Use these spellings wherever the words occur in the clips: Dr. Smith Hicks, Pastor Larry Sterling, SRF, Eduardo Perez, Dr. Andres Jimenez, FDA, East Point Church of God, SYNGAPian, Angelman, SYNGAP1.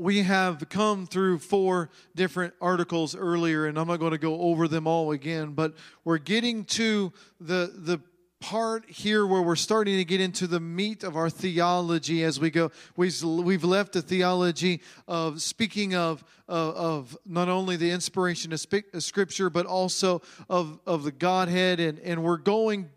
We have come through 4 different articles earlier, and I'm not going to go over them all again, but we're getting to the part here where we're starting to get into the meat of our theology as we go. We've left the theology of speaking of not only the inspiration of Scripture, but also of the Godhead, and we're going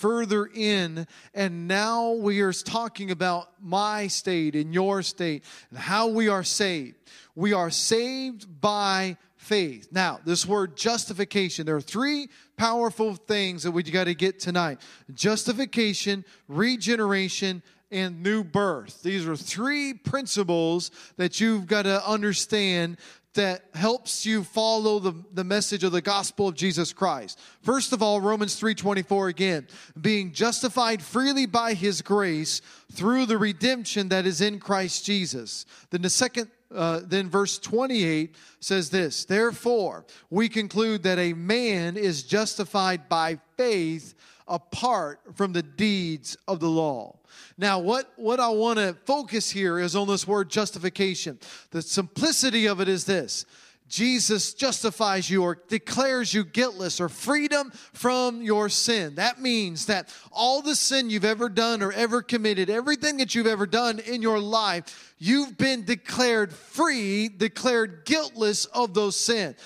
further in, and now we are talking about my state and your state and how we are saved. We are saved by faith. Now, this word justification, there are 3 powerful things that we got to get tonight. Justification, regeneration, and new birth. These are 3 principles that you've got to understand that helps you follow the message of the gospel of Jesus Christ. First of all, Romans 3:24 again, being justified freely by his grace through the redemption that is in Christ Jesus. Then the second Then verse 28 says this, therefore, we conclude that a man is justified by faith apart from the deeds of the law. Now, what I want to focus here is on this word justification. The simplicity of it is this. Jesus justifies you or declares you guiltless or freedom from your sin. That means that all the sin you've ever done or ever committed, everything that you've ever done in your life, you've been declared free, declared guiltless of those sins.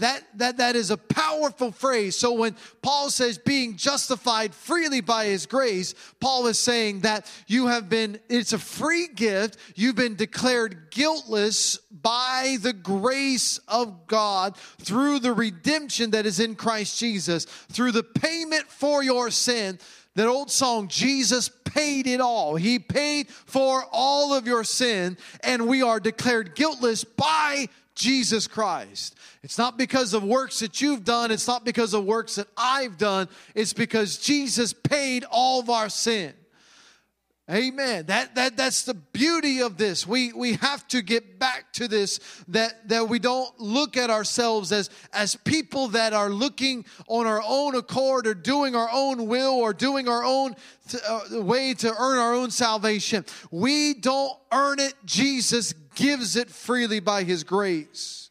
That is a powerful phrase. So when Paul says being justified freely by his grace, Paul is saying that you have been, it's a free gift. You've been declared guiltless by the grace of God through the redemption that is in Christ Jesus, through the payment for your sin. That old song, Jesus paid it all. He paid for all of your sin, and we are declared guiltless by Jesus Christ. It's not because of works that you've done. It's not because of works that I've done. It's because Jesus paid all of our sin. Amen. That's the beauty of this. We have to get back to this, that we don't look at ourselves as people that are looking on our own accord or doing our own will or doing our own way to earn our own salvation. We don't earn it. Jesus gives it freely by his grace.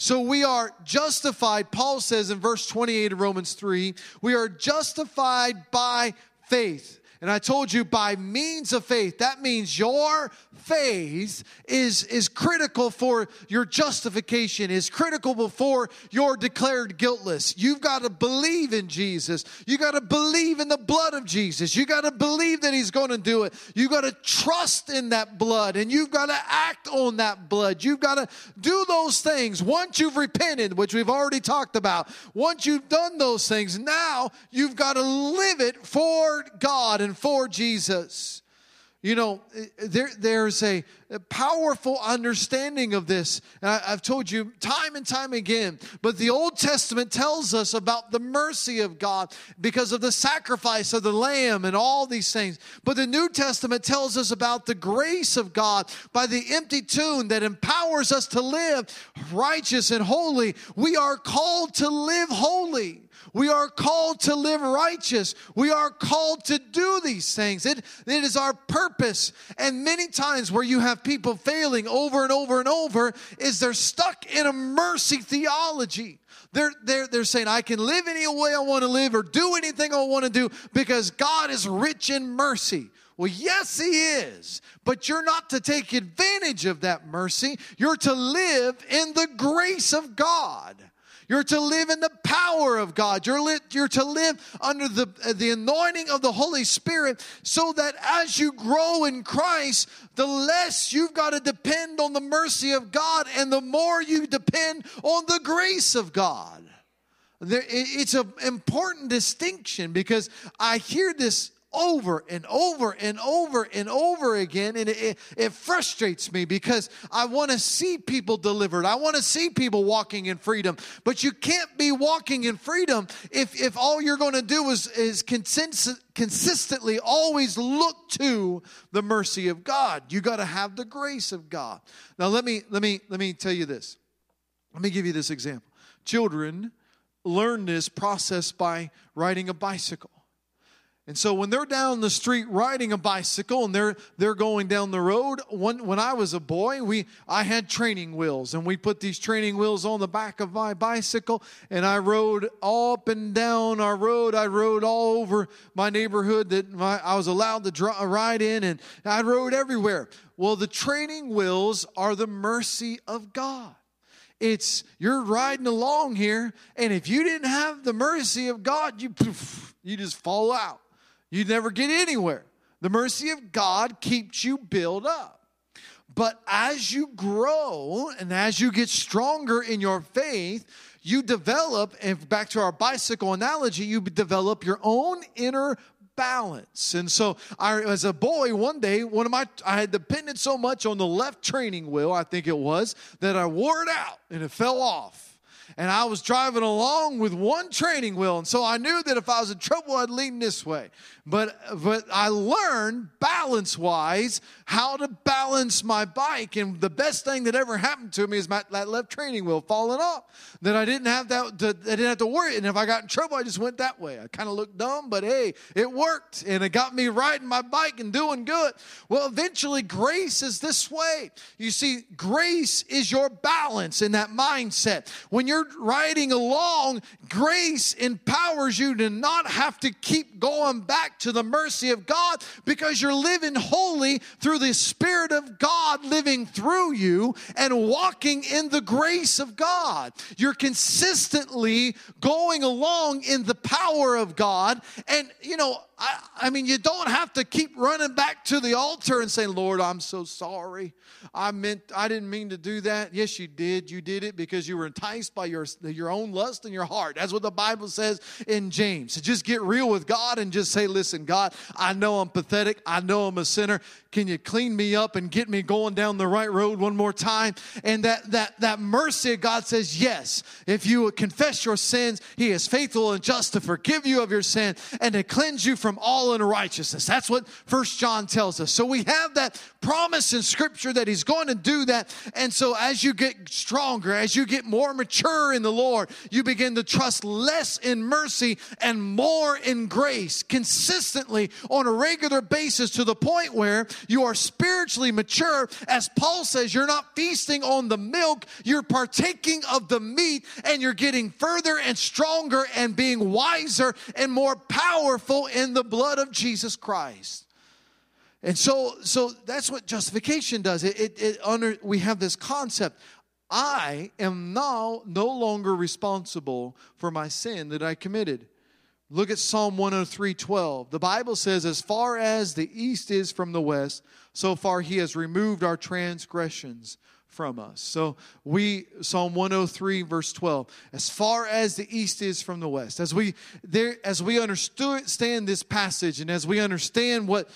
So we are justified, Paul says in verse 28 of Romans 3, we are justified by faith. And I told you, by means of faith. That means your faith is critical for your justification, is critical before you're declared guiltless. You've got to believe in Jesus. You got to believe in the blood of Jesus. You got to believe that he's going to do it. You got to trust in that blood, and you've got to act on that blood. You've got to do those things. Once you've repented, which we've already talked about, once you've done those things, now you've got to live it for God and for Jesus. You know, there's a powerful understanding of this. I've told you time and time again, but the Old Testament tells us about the mercy of God because of the sacrifice of the Lamb and all these things. But the New Testament tells us about the grace of God by the empty tomb that empowers us to live righteous and holy. We are called to live holy. We are called to live righteous. We are called to do these things. It is our purpose. And many times where you have people failing over and over and over is they're stuck in a mercy theology. They're saying, I can live any way I want to live or do anything I want to do because God is rich in mercy. Well, yes, he is, but you're not to take advantage of that mercy. You're to live in the grace of God. You're to live in the power of God. You're to live under the anointing of the Holy Spirit so that as you grow in Christ, the less you've got to depend on the mercy of God and the more you depend on the grace of God. It's an important distinction because I hear this over and over and over and over again, and it frustrates me because I want to see people delivered. I want to see people walking in freedom, but you can't be walking in freedom if all you're going to do is consistently always look to the mercy of God. You got to have the grace of God. Now let me tell you this. Let me give you this example. Children learn this process by riding a bicycle. And so when they're down the street riding a bicycle and they're going down the road, when I was a boy, I had training wheels, and we put these training wheels on the back of my bicycle, and I rode up and down our road. I rode all over my neighborhood that I was allowed to ride in, and I rode everywhere. Well, the training wheels are the mercy of God. It's you're riding along here, and if you didn't have the mercy of God, you just fall out. You'd never get anywhere. The mercy of God keeps you built up. But as you grow and as you get stronger in your faith, you develop, and back to our bicycle analogy, you develop your own inner balance. And so as a boy, one day, I had depended so much on the left training wheel, I think it was, that I wore it out and it fell off. And I was driving along with one training wheel. And so I knew that if I was in trouble, I'd lean this way. But I learned balance-wise how to balance my bike. And the best thing that ever happened to me is that left training wheel falling off. Then I didn't have to worry. And if I got in trouble, I just went that way. I kind of looked dumb, but hey, it worked. And it got me riding my bike and doing good. Well, eventually, grace is this way. You see, grace is your balance in that mindset. When you're riding along, grace empowers you to not have to keep going back to the mercy of God because you're living holy through the Spirit of God living through you and walking in the grace of God. You're consistently going along in the power of God. And, I mean, you don't have to keep running back to the altar and saying, Lord, I'm so sorry. I didn't mean to do that. Yes, you did. You did it because you were enticed by your own lust in your heart. That's what the Bible says in James. So just get real with God and just say, listen, God, I know I'm pathetic. I know I'm a sinner. Can you clean me up and get me going down the right road one more time? And that mercy of God says, yes, if you confess your sins, He is faithful and just to forgive you of your sin and to cleanse you from all unrighteousness. That's what 1 John tells us. So we have that promise in Scripture that He's going to do that. And so as you get stronger, as you get more mature in the Lord, you begin to trust less in mercy and more in grace consistently on a regular basis to the point where you are spiritually mature. As Paul says, you're not feasting on the milk, you're partaking of the meat, and you're getting further and stronger and being wiser and more powerful in the blood of Jesus Christ. And so that's what justification does. We have this concept. I am now no longer responsible for my sin that I committed. Look at Psalm 103:12. The Bible says, as far as the east is from the west, so far He has removed our transgressions from us. So Psalm 103 verse 12, as far as the east is from the west, as we understand this passage and as we understand what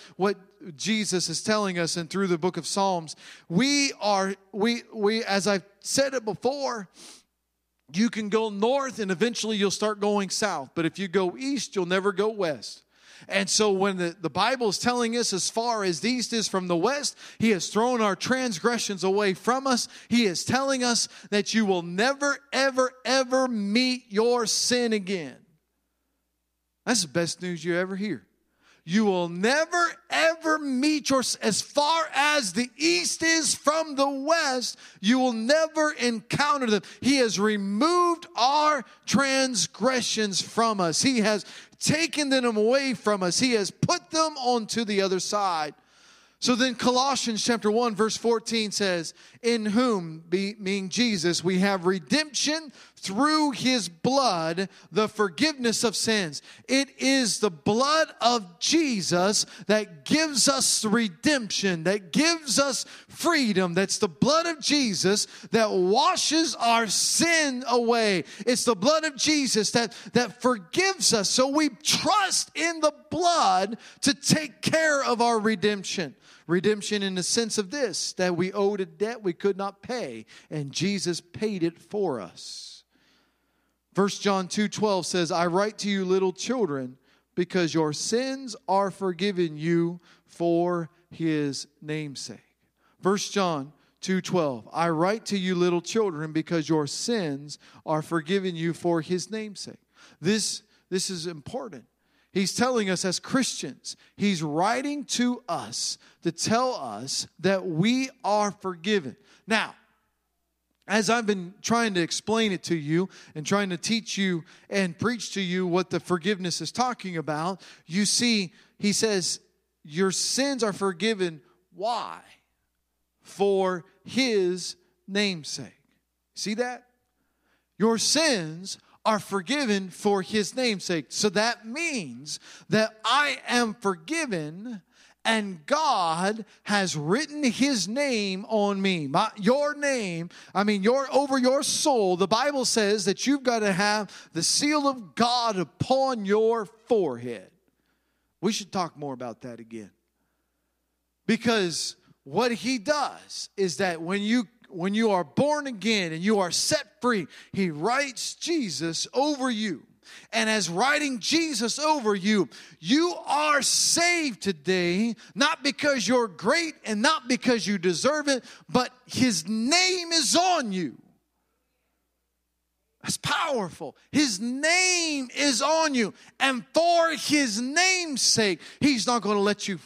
Jesus is telling us and through the book of Psalms, we as I've said it before, you can go north and eventually you'll start going south, but if you go east, you'll never go west. And so when the Bible is telling us as far as the east is from the west, He has thrown our transgressions away from us. He is telling us that you will never, ever, ever meet your sin again. That's the best news you ever hear. You will never, ever meet your sin. As far as the east is from the west, you will never encounter them. He has removed our transgressions from us. He has taken them away from us. He has put them onto the other side. So then Colossians chapter 1 verse 14 says, in whom, meaning Jesus, we have redemption through his blood, the forgiveness of sins. It is the blood of Jesus that gives us redemption, that gives us freedom. That's the blood of Jesus that washes our sin away. It's the blood of Jesus that forgives us. So we trust in the blood to take care of our redemption. Redemption in the sense of this, that we owed a debt we could not pay, and Jesus paid it for us. 1 John 2:12 says, I write to you, little children, because your sins are forgiven you for his name's sake. 1 John 2:12, I write to you, little children, because your sins are forgiven you for his name's sake. This is important. He's telling us as Christians, he's writing to us to tell us that we are forgiven. Now, as I've been trying to explain it to you and trying to teach you and preach to you what the forgiveness is talking about, you see, he says, your sins are forgiven. Why? For his name's sake. See that? Your sins are forgiven for his name's sake. So that means that I am forgiven and God has written his name on me. Your name, over your soul. The Bible says that you've got to have the seal of God upon your forehead. We should talk more about that again. Because what he does is that when you are born again and you are set free, he writes Jesus over you. And as writing Jesus over you, you are saved today, not because you're great and not because you deserve it, but his name is on you. That's powerful. His name is on you. And for his name's sake, he's not going to let you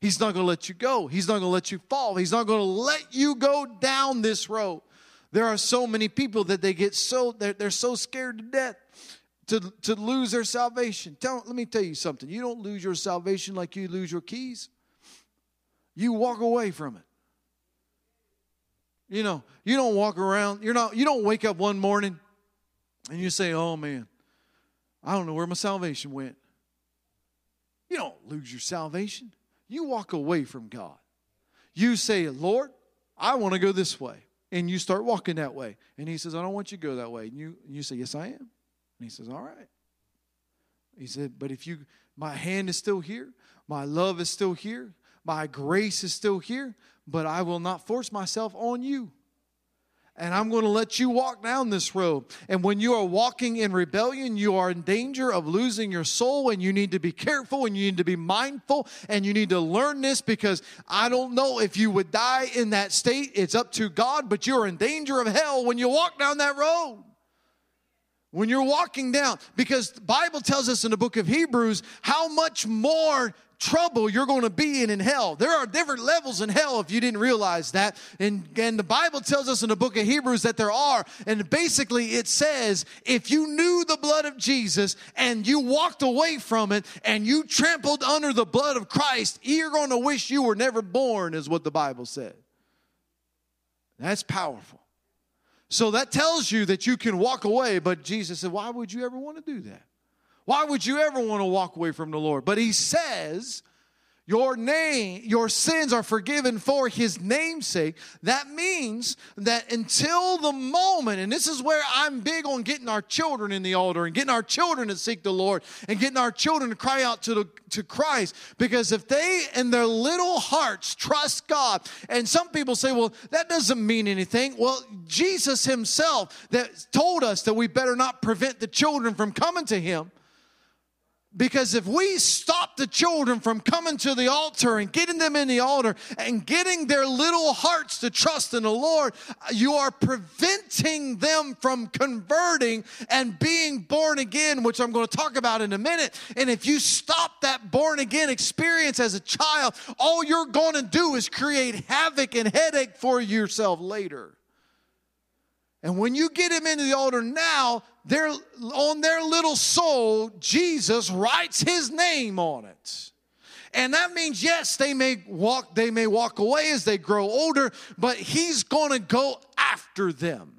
He's not going to let you go. He's not going to let you fall. He's not going to let you go down this road. There are so many people that they're so scared to death to lose their salvation. Let me tell you something. You don't lose your salvation like you lose your keys. You walk away from it. You know, you don't walk around. You don't wake up one morning and you say, oh man, I don't know where my salvation went. You don't lose your salvation. You walk away from God. You say, Lord, I want to go this way. And you start walking that way. And he says, I don't want you to go that way. And you say, yes, I am. And he says, all right. He said, but if my hand is still here, my love is still here, my grace is still here, but I will not force myself on you. And I'm going to let you walk down this road. And when you are walking in rebellion, you are in danger of losing your soul. And you need to be careful and you need to be mindful. And you need to learn this, because I don't know if you would die in that state. It's up to God. But you're in danger of hell when you walk down that road. When you're walking down. Because the Bible tells us in the book of Hebrews how much more trouble you're going to be in hell. There are different levels in hell, if you didn't realize that. And the Bible tells us in the book of Hebrews that there are. And basically it says, if you knew the blood of Jesus and you walked away from it and you trampled under the blood of Christ, you're going to wish you were never born, is what the Bible said. That's powerful. So that tells you that you can walk away, but Jesus said, why would you ever want to do that? Why would you ever want to walk away from the Lord? But he says, your sins are forgiven for his name's sake. That means that until the moment, and this is where I'm big on getting our children in the altar and getting our children to seek the Lord and getting our children to cry out to Christ, because if they in their little hearts trust God, and some people say, well, that doesn't mean anything. Well, Jesus himself that told us that we better not prevent the children from coming to him. Because if we stop the children from coming to the altar and getting them in the altar and getting their little hearts to trust in the Lord, you are preventing them from converting and being born again, which I'm going to talk about in a minute. And if you stop that born again experience as a child, all you're going to do is create havoc and headache for yourself later. And when you get him into the altar now, they're on their little soul, Jesus writes his name on it. And that means, yes, they may walk away as they grow older, but he's going to go after them.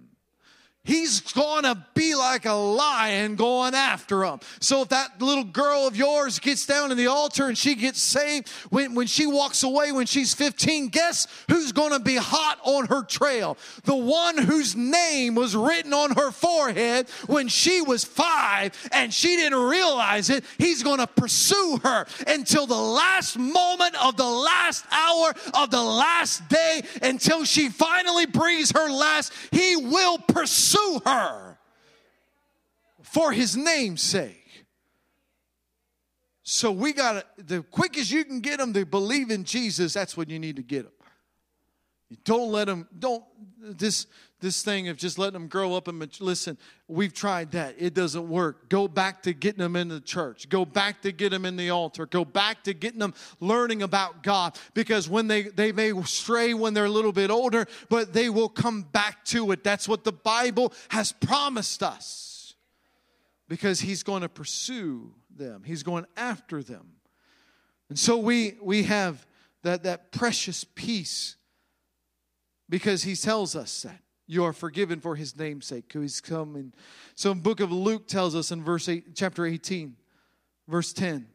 He's going to be like a lion going after them. So if that little girl of yours gets down in the altar and she gets saved, when she walks away when she's 15, guess who's going to be hot on her trail? The one whose name was written on her forehead when she was 5 and she didn't realize it. He's going to pursue her until the last moment of the last hour of the last day, until she finally breathes her last. He will pursue her for his name's sake. So we got the quickest you can get them to believe in Jesus. That's when you need to get them. You don't let them. Don't this thing of just letting them grow up and mature. Listen, we've tried that. It doesn't work. Go back to getting them in the church. Go back to getting them in the altar. Go back to getting them learning about God. Because when they may stray when they're a little bit older, but they will come back to it. That's what the Bible has promised us. Because he's going to pursue them. He's going after them. And so we have that precious peace, because he tells us that. You are forgiven for his name's sake, who is coming. So in the book of Luke tells us in chapter 18, verse 10,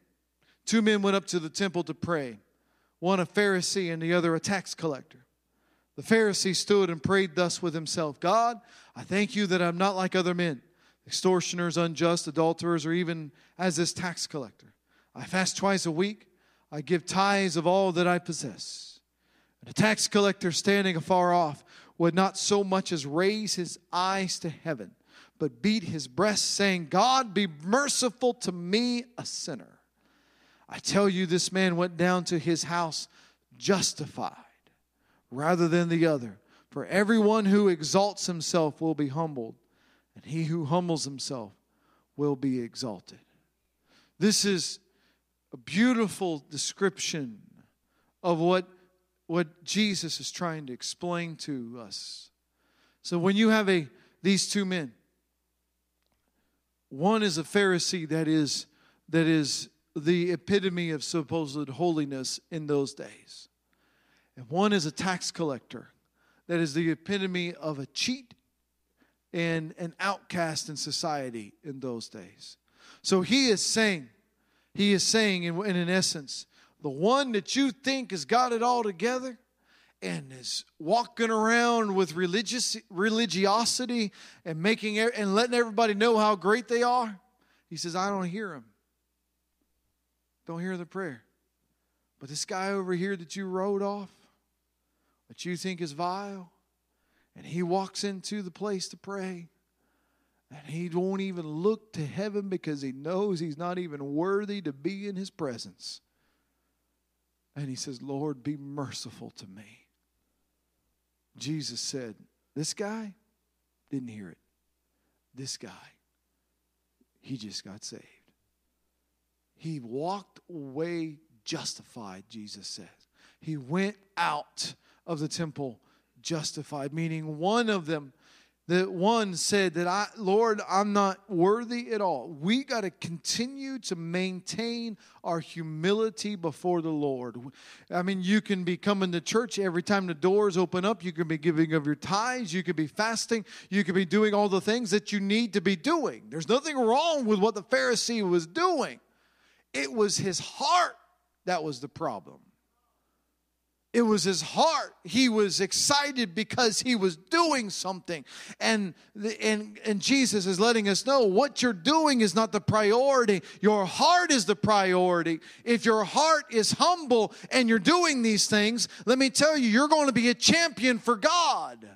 2 men went up to the temple to pray, one a Pharisee and the other a tax collector. The Pharisee stood and prayed thus with himself, God, I thank you that I'm not like other men, extortioners, unjust, adulterers, or even as this tax collector. I fast twice a week. I give tithes of all that I possess. And the tax collector, standing afar off, would not so much as raise his eyes to heaven, but beat his breast, saying, God, be merciful to me, a sinner. I tell you, this man went down to his house justified rather than the other. For everyone who exalts himself will be humbled, and he who humbles himself will be exalted. This is a beautiful description of what Jesus is trying to explain to us. So when you have these 2 men, one is a Pharisee that is the epitome of supposed holiness in those days. And one is a tax collector that is the epitome of a cheat and an outcast in society in those days. So he is saying and in essence, the one that you think has got it all together and is walking around with religiosity and letting everybody know how great they are, he says, I don't hear him. Don't hear the prayer. But this guy over here that you wrote off, that you think is vile, and he walks into the place to pray, and he won't even look to heaven because he knows he's not even worthy to be in his presence. And he says, Lord, be merciful to me. Jesus said, this guy didn't hear it. This guy, he just got saved. He walked away justified, Jesus says. He went out of the temple justified, meaning one of them, that one said that, Lord, I'm not worthy at all. We got to continue to maintain our humility before the Lord. I mean, you can be coming to church every time the doors open up. You can be giving of your tithes. You can be fasting. You can be doing all the things that you need to be doing. There's nothing wrong with what the Pharisee was doing. It was his heart that was the problem. It was his heart. He was excited because he was doing something. And Jesus is letting us know what you're doing is not the priority. Your heart is the priority. If your heart is humble and you're doing these things, let me tell you, you're going to be a champion for God.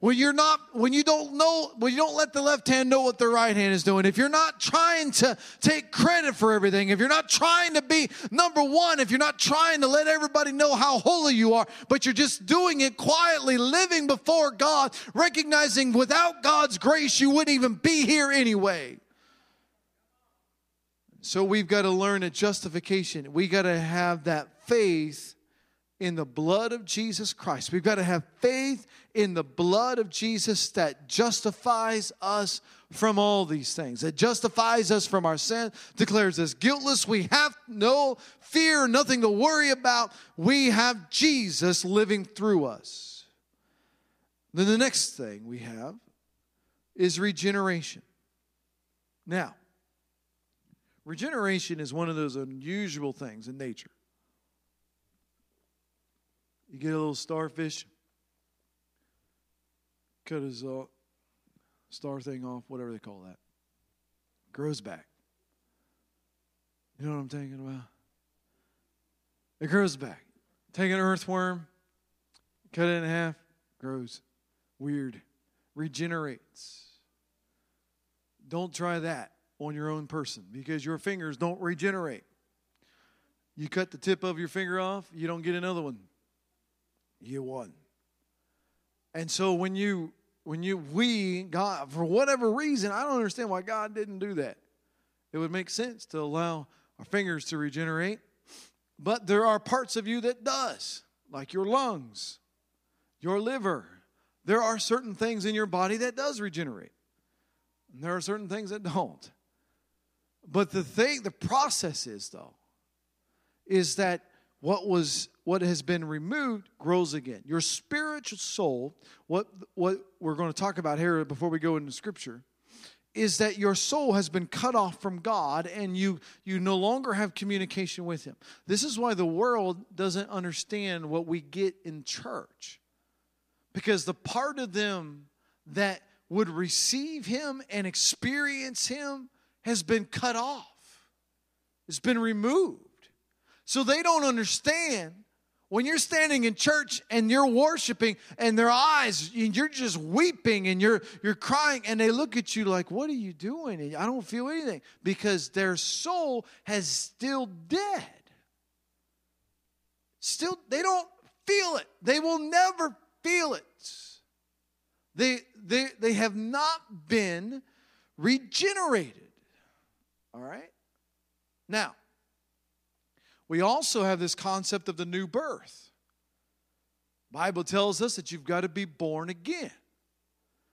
When you don't let the left hand know what the right hand is doing, if you're not trying to take credit for everything, if you're not trying to be number one, if you're not trying to let everybody know how holy you are, but you're just doing it quietly, living before God, recognizing without God's grace, you wouldn't even be here anyway. So we've got to learn a justification. We got to have that faith in the blood of Jesus Christ. We've got to have faith in the blood of Jesus that justifies us from all these things. It justifies us from our sin, declares us guiltless. We have no fear, nothing to worry about. We have Jesus living through us. Then the next thing we have is regeneration. Now, regeneration is one of those unusual things in nature. You get a little starfish, cut his star thing off, whatever they call that. Grows back. You know what I'm talking about? It grows back. Take an earthworm, cut it in half, grows. Weird. Regenerates. Don't try that on your own person because your fingers don't regenerate. You cut the tip of your finger off, you don't get another one. You won. And so when God, for whatever reason, I don't understand why God didn't do that. It would make sense to allow our fingers to regenerate. But there are parts of you that does, like your lungs, your liver. There are certain things in your body that does regenerate. And there are certain things that don't. But the process is, though, is that what has been removed grows again. Your spiritual soul, what we're going to talk about here before we go into Scripture, is that your soul has been cut off from God and you no longer have communication with Him. This is why the world doesn't understand what we get in church. Because the part of them that would receive Him and experience Him has been cut off. It's been removed. So they don't understand when you're standing in church and you're worshiping and their eyes, you're just weeping and you're crying and they look at you like, what are you doing? And I don't feel anything because their soul has still dead. Still, they don't feel it. They will never feel it. They have not been regenerated. All right? Now, we also have this concept of the new birth. The Bible tells us that you've got to be born again.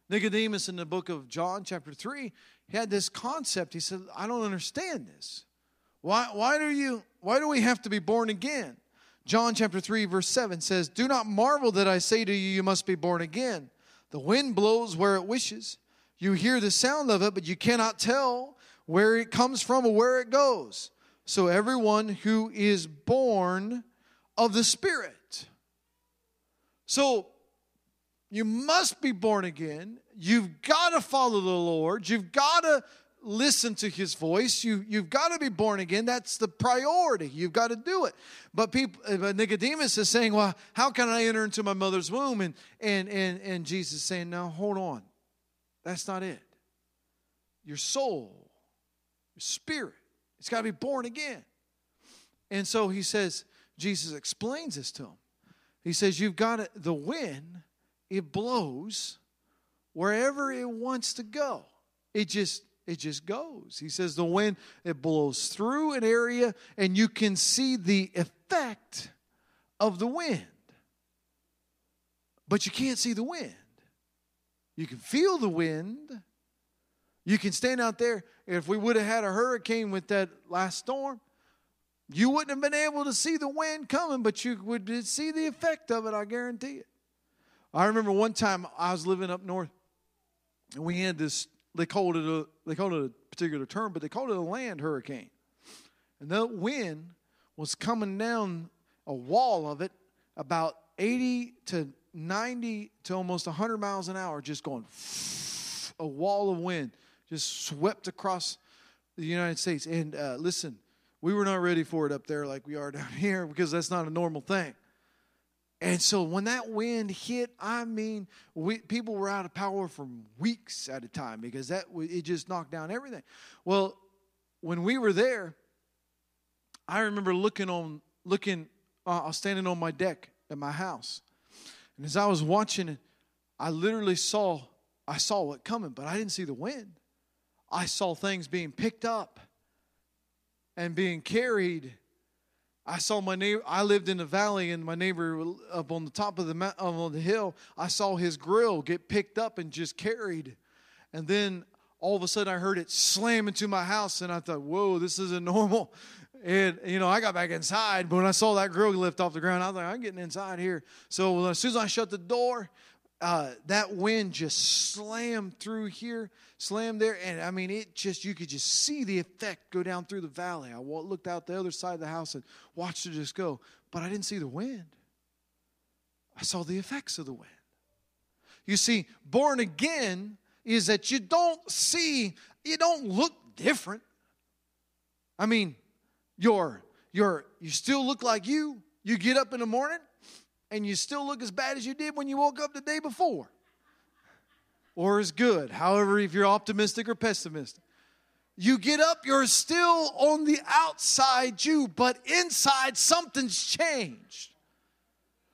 Nicodemus in the book of John chapter 3, he had this concept. He said, I don't understand this. Why do we have to be born again? John chapter 3 verse 7 says, do not marvel that I say to you, you must be born again. The wind blows where it wishes. You hear the sound of it, but you cannot tell where it comes from or where it goes. So everyone who is born of the Spirit. So you must be born again. You've got to follow the Lord. You've got to listen to His voice. You've got to be born again. That's the priority. You've got to do it. But Nicodemus is saying, well, how can I enter into my mother's womb? And Jesus is saying, no, hold on. That's not it. Your soul, your spirit. It's got to be born again. And so he says, Jesus explains this to him. He says, you've got to, the wind, it blows wherever it wants to go. It just goes. He says the wind, it blows through an area and you can see the effect of the wind. But you can't see the wind. You can feel the wind. You can stand out there. If we would have had a hurricane with that last storm, you wouldn't have been able to see the wind coming, but you would see the effect of it, I guarantee it. I remember one time I was living up north, and we had this, they called it a particular term, but they called it a land hurricane. And the wind was coming down a wall of it about 80 to 90 to almost 100 miles an hour, just going a wall of wind. Just swept across the United States. And listen, we were not ready for it up there like we are down here because that's not a normal thing. And so when that wind hit, I mean, people were out of power for weeks at a time because it just knocked down everything. Well, when we were there, I remember I was standing on my deck at my house. And as I was watching it, I saw it coming, but I didn't see the wind. I saw things being picked up and being carried I saw my neighbor. I lived in the valley, and my neighbor up on the top of the mountain, on the hill, I saw his grill get picked up and just carried. And then all of a sudden I heard it slam into my house, and I thought, whoa, this isn't normal. And, you know, I got back inside, but when I saw that grill lift off the ground, I was like, I'm getting inside here. So as soon as I shut the door, that wind just slammed through here, slammed there. And, I mean, it just, you could just see the effect go down through the valley. I looked out the other side of the house and watched it just go. But I didn't see the wind. I saw the effects of the wind. You see, born again is that you don't see, you don't look different. I mean, you still look like you. You get up in the morning, and you still look as bad as you did when you woke up the day before. Or as good, however, if you're optimistic or pessimistic. You get up, you're still on the outside you, but inside something's changed.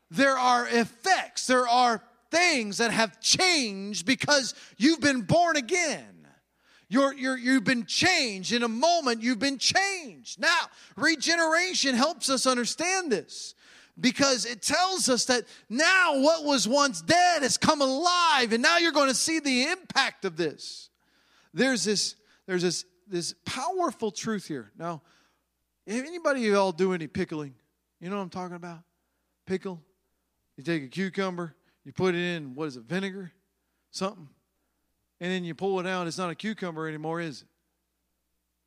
There are effects. There are things that have changed because you've been born again. You've been changed. In a moment, you've been changed. Now, regeneration helps us understand this, because it tells us that now what was once dead has come alive, and now you're going to see the impact of this. There's this powerful truth here. Now, if anybody of y'all do any pickling, you know what I'm talking about? Pickle. You take a cucumber, you put it in, what is it, vinegar? Something. And then you pull it out, it's not a cucumber anymore, is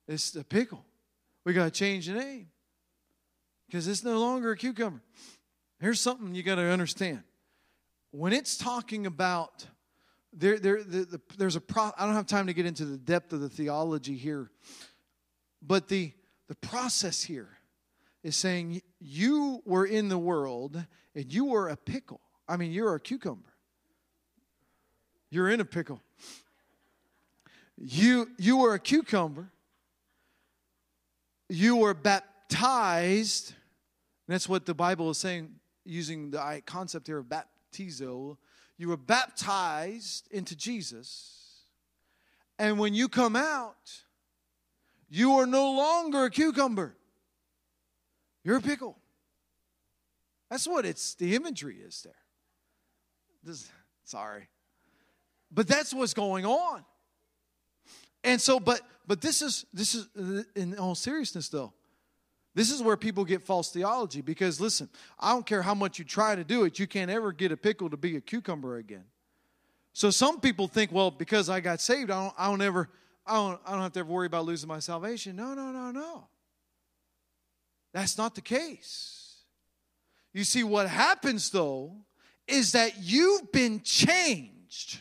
it? It's a pickle. We got to change the name, because it's no longer a cucumber. Here's something you got to understand. When it's talking about, I don't have time to get into the depth of the theology here, but the process here is saying you were in the world and you were a pickle. I mean, you're a cucumber. You're in a pickle. You were a cucumber. You were baptized. And that's what the Bible is saying, using the concept here of baptizo. You were baptized into Jesus. And when you come out, you are no longer a cucumber. You're a pickle. That's what the imagery is there. Sorry. But that's what's going on. And so, but this is in all seriousness though. This is where people get false theology, because, listen, I don't care how much you try to do it, you can't ever get a pickle to be a cucumber again. So some people think, well, because I got saved, I don't have to ever worry about losing my salvation. No. That's not the case. You see, what happens though is that you've been changed,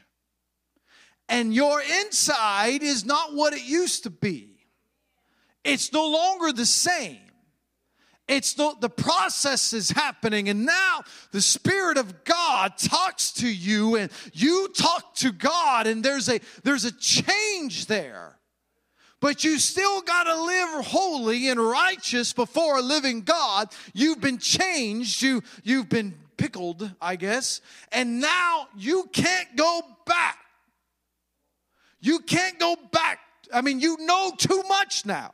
and your inside is not what it used to be. It's no longer the same. The process is happening, and now the Spirit of God talks to you, and you talk to God, and there's a change there. But you still got to live holy and righteous before a living God. You've been changed. You've been pickled, I guess, and now you can't go back. You can't go back. I mean, you know too much now.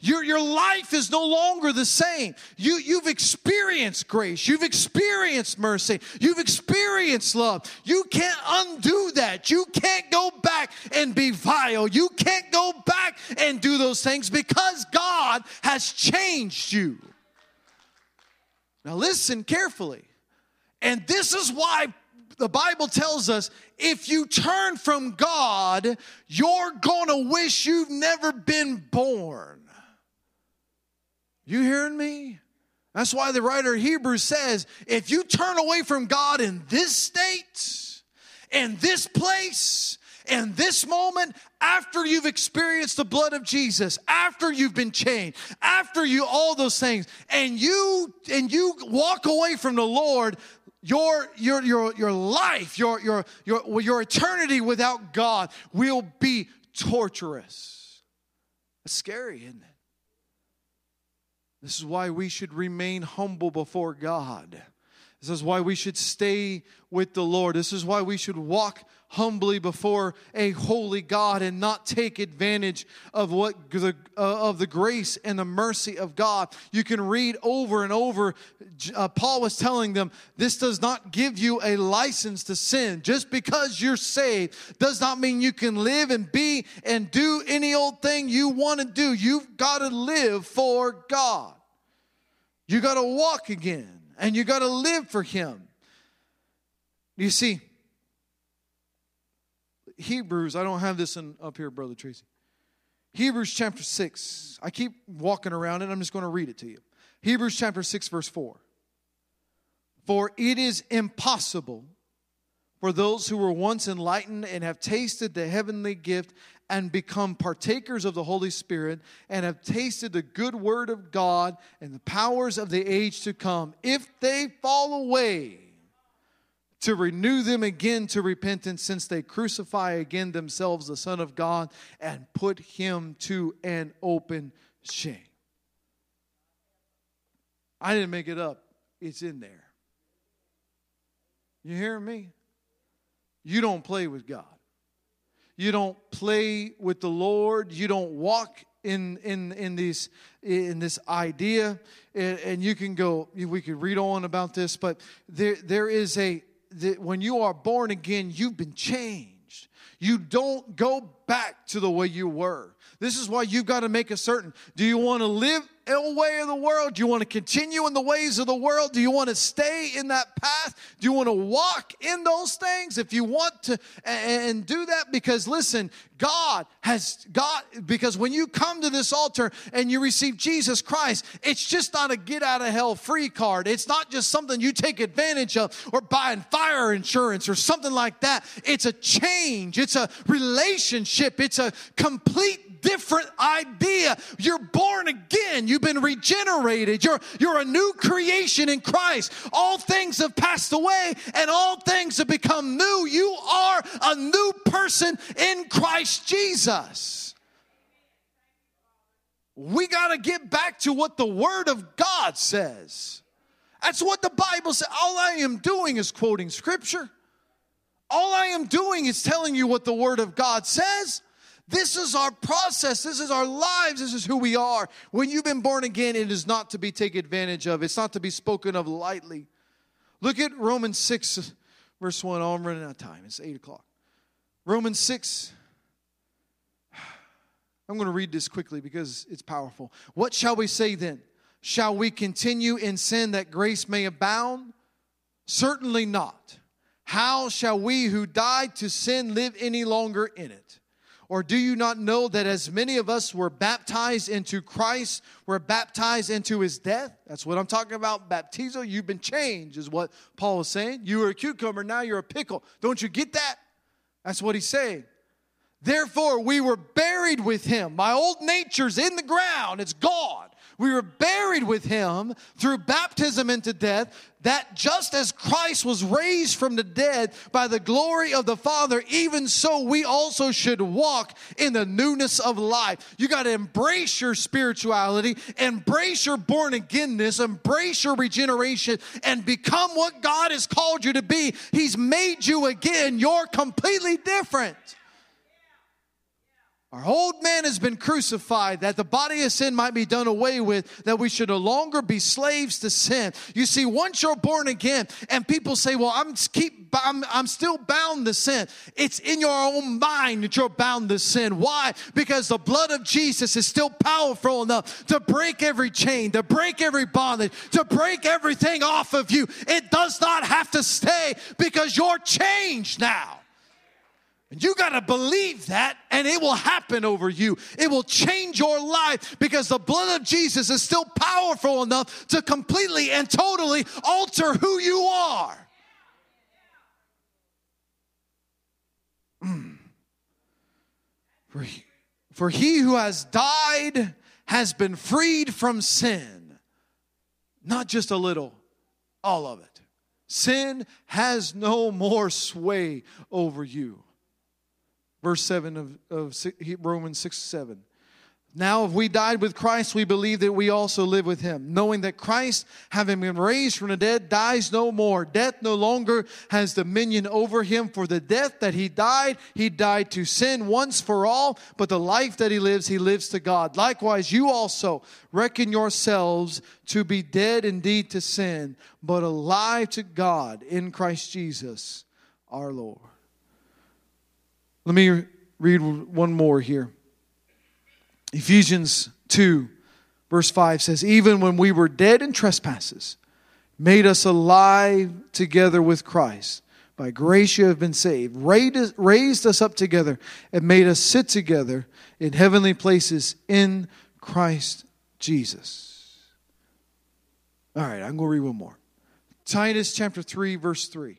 Your life is no longer the same. You've experienced grace. You've experienced mercy. You've experienced love. You can't undo that. You can't go back and be vile. You can't go back and do those things, because God has changed you. Now listen carefully. And this is why the Bible tells us, if you turn from God, you're going to wish you've never been born. You hearing me? That's why the writer of Hebrews says, if you turn away from God in this state, in this place, in this moment, after you've experienced the blood of Jesus, after you've been changed, after you all those things, and you walk away from the Lord, your life, your eternity without God will be torturous. It's scary, isn't it? This is why we should remain humble before God. This is why we should stay with the Lord. This is why we should walk humbly before a holy God and not take advantage of the grace and the mercy of God. You can read over and over. Paul was telling them, this does not give you a license to sin. Just because you're saved does not mean you can live and be and do any old thing you want to do. You've got to live for God. You got to walk again. And you got to live for Him. You see, Hebrews, I don't have this up here, Brother Tracy. Hebrews chapter 6. I keep walking around it. I'm just going to read it to you. Hebrews chapter 6, verse 4. For it is impossible for those who were once enlightened and have tasted the heavenly gift and become partakers of the Holy Spirit and have tasted the good word of God and the powers of the age to come, if they fall away, to renew them again to repentance, since they crucify again themselves the Son of God and put Him to an open shame. I didn't make it up. It's in there. You hear me? You don't play with God. You don't play with the Lord. You don't walk in this idea. And you can go. We could read on about this, but when you are born again, you've been changed. You don't go back to the way you were. This is why you've got to make a certain. Do you want to live in the way of the world? Do you want to continue in the ways of the world? Do you want to stay in that path? Do you want to walk in those things? If you want to and do that, because listen, because when you come to this altar and you receive Jesus Christ, it's just not a get out of hell free card. It's not just something you take advantage of or buying fire insurance or something like that. It's a change. It's a relationship. It's a complete different idea. You're born again. You've been regenerated. You're a new creation in Christ. All things have passed away and all things have become new. You are a new person in Christ Jesus. We got to get back to what the Word of God says. That's what the Bible says. All I am doing is quoting Scripture. All I am doing is telling you what the Word of God says. This is our process. This is our lives. This is who we are. When you've been born again, it is not to be taken advantage of. It's not to be spoken of lightly. Look at Romans 6, verse 1. Oh, I'm running out of time. It's 8 o'clock. Romans 6. I'm going to read this quickly because it's powerful. What shall we say then? Shall we continue in sin that grace may abound? Certainly not. How shall we who died to sin live any longer in it? Or do you not know that as many of us were baptized into Christ, were baptized into His death? That's what I'm talking about, baptizo. You've been changed is what Paul is saying. You were a cucumber, now you're a pickle. Don't you get that? That's what he's saying. Therefore, we were buried with Him. My old nature's in the ground. It's gone. We were buried with Him through baptism into death, that just as Christ was raised from the dead by the glory of the Father, even so we also should walk in the newness of life. You got to embrace your spirituality, embrace your born-againness, embrace your regeneration, and become what God has called you to be. He's made you again. You're completely different. Our old man has been crucified, that the body of sin might be done away with, that we should no longer be slaves to sin. You see, once you're born again, and people say, well, I'm still bound to sin. It's in your own mind that you're bound to sin. Why? Because the blood of Jesus is still powerful enough to break every chain, to break every bondage, to break everything off of you. It does not have to stay because you're changed now. And you got to believe that, and it will happen over you. It will change your life because the blood of Jesus is still powerful enough to completely and totally alter who you are. For he who has died has been freed from sin. Not just a little, all of it. Sin has no more sway over you. Verse 7 of Romans 6, 7. Now, if we died with Christ, we believe that we also live with him, knowing that Christ, having been raised from the dead, dies no more. Death no longer has dominion over him. For the death that he died to sin once for all. But the life that he lives to God. Likewise, you also reckon yourselves to be dead indeed to sin, but alive to God in Christ Jesus our Lord. Let me read one more here. Ephesians 2, verse 5 says, even when we were dead in trespasses, made us alive together with Christ. By grace you have been saved. Raised us up together and made us sit together in heavenly places in Christ Jesus. All right, I'm going to read one more. Titus chapter 3, verse 3.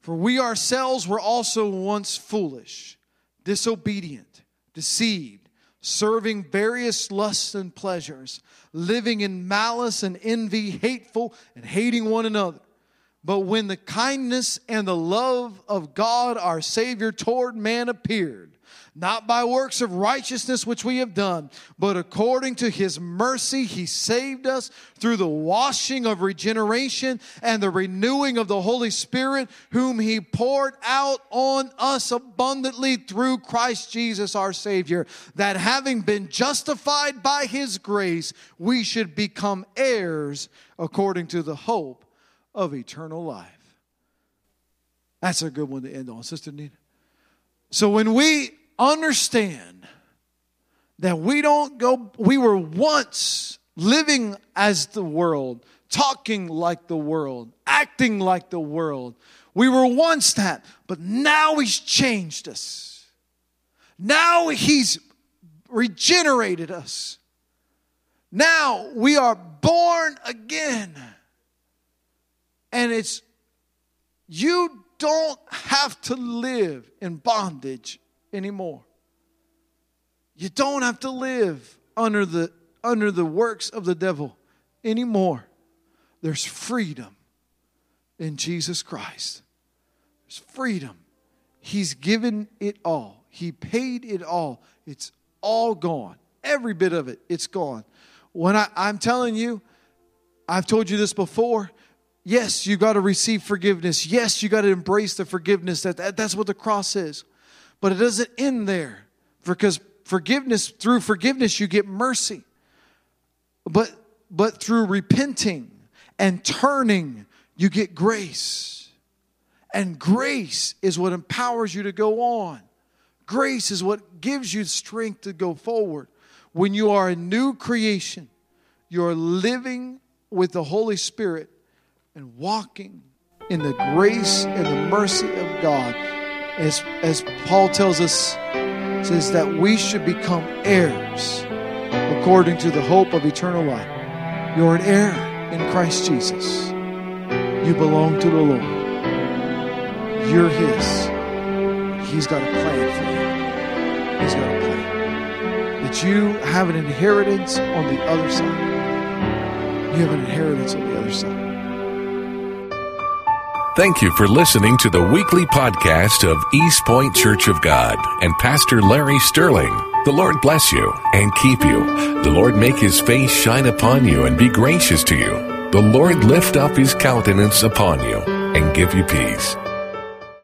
For we ourselves were also once foolish, disobedient, deceived, serving various lusts and pleasures, living in malice and envy, hateful and hating one another. But when the kindness and the love of God, our Savior, toward man appeared, not by works of righteousness which we have done, but according to his mercy he saved us through the washing of regeneration and the renewing of the Holy Spirit, whom he poured out on us abundantly through Christ Jesus our Savior, that having been justified by his grace, we should become heirs according to the hope of eternal life. That's a good one to end on, Sister Nina. So when we understand that we were once living as the world, talking like the world, acting like the world. We were once that, but now he's changed us. Now he's regenerated us. Now we are born again. And you don't have to live in bondage anymore. You don't have to live under the works of the devil anymore. There's freedom in Jesus Christ. There's freedom. He's given it all. He paid it all. It's all gone. Every bit of it, it's gone. When I'm telling you, I've told you this before. Yes, you got to receive forgiveness. Yes, you got to embrace the forgiveness. That's what the cross is. But it doesn't end there, because through forgiveness you get mercy. But through repenting and turning you get grace. And grace is what empowers you to go on. Grace is what gives you strength to go forward. When you are a new creation, you're living with the Holy Spirit and walking in the grace and the mercy of God. As Paul tells us, says that we should become heirs according to the hope of eternal life. You're an heir in Christ Jesus. You belong to the Lord. You're his. He's got a plan for you. He's got a plan. That you have an inheritance on the other side. You have an inheritance on the other side. Thank you for listening to the weekly podcast of East Point Church of God and Pastor Larry Sterling. The Lord bless you and keep you. The Lord make his face shine upon you and be gracious to you. The Lord lift up his countenance upon you and give you peace.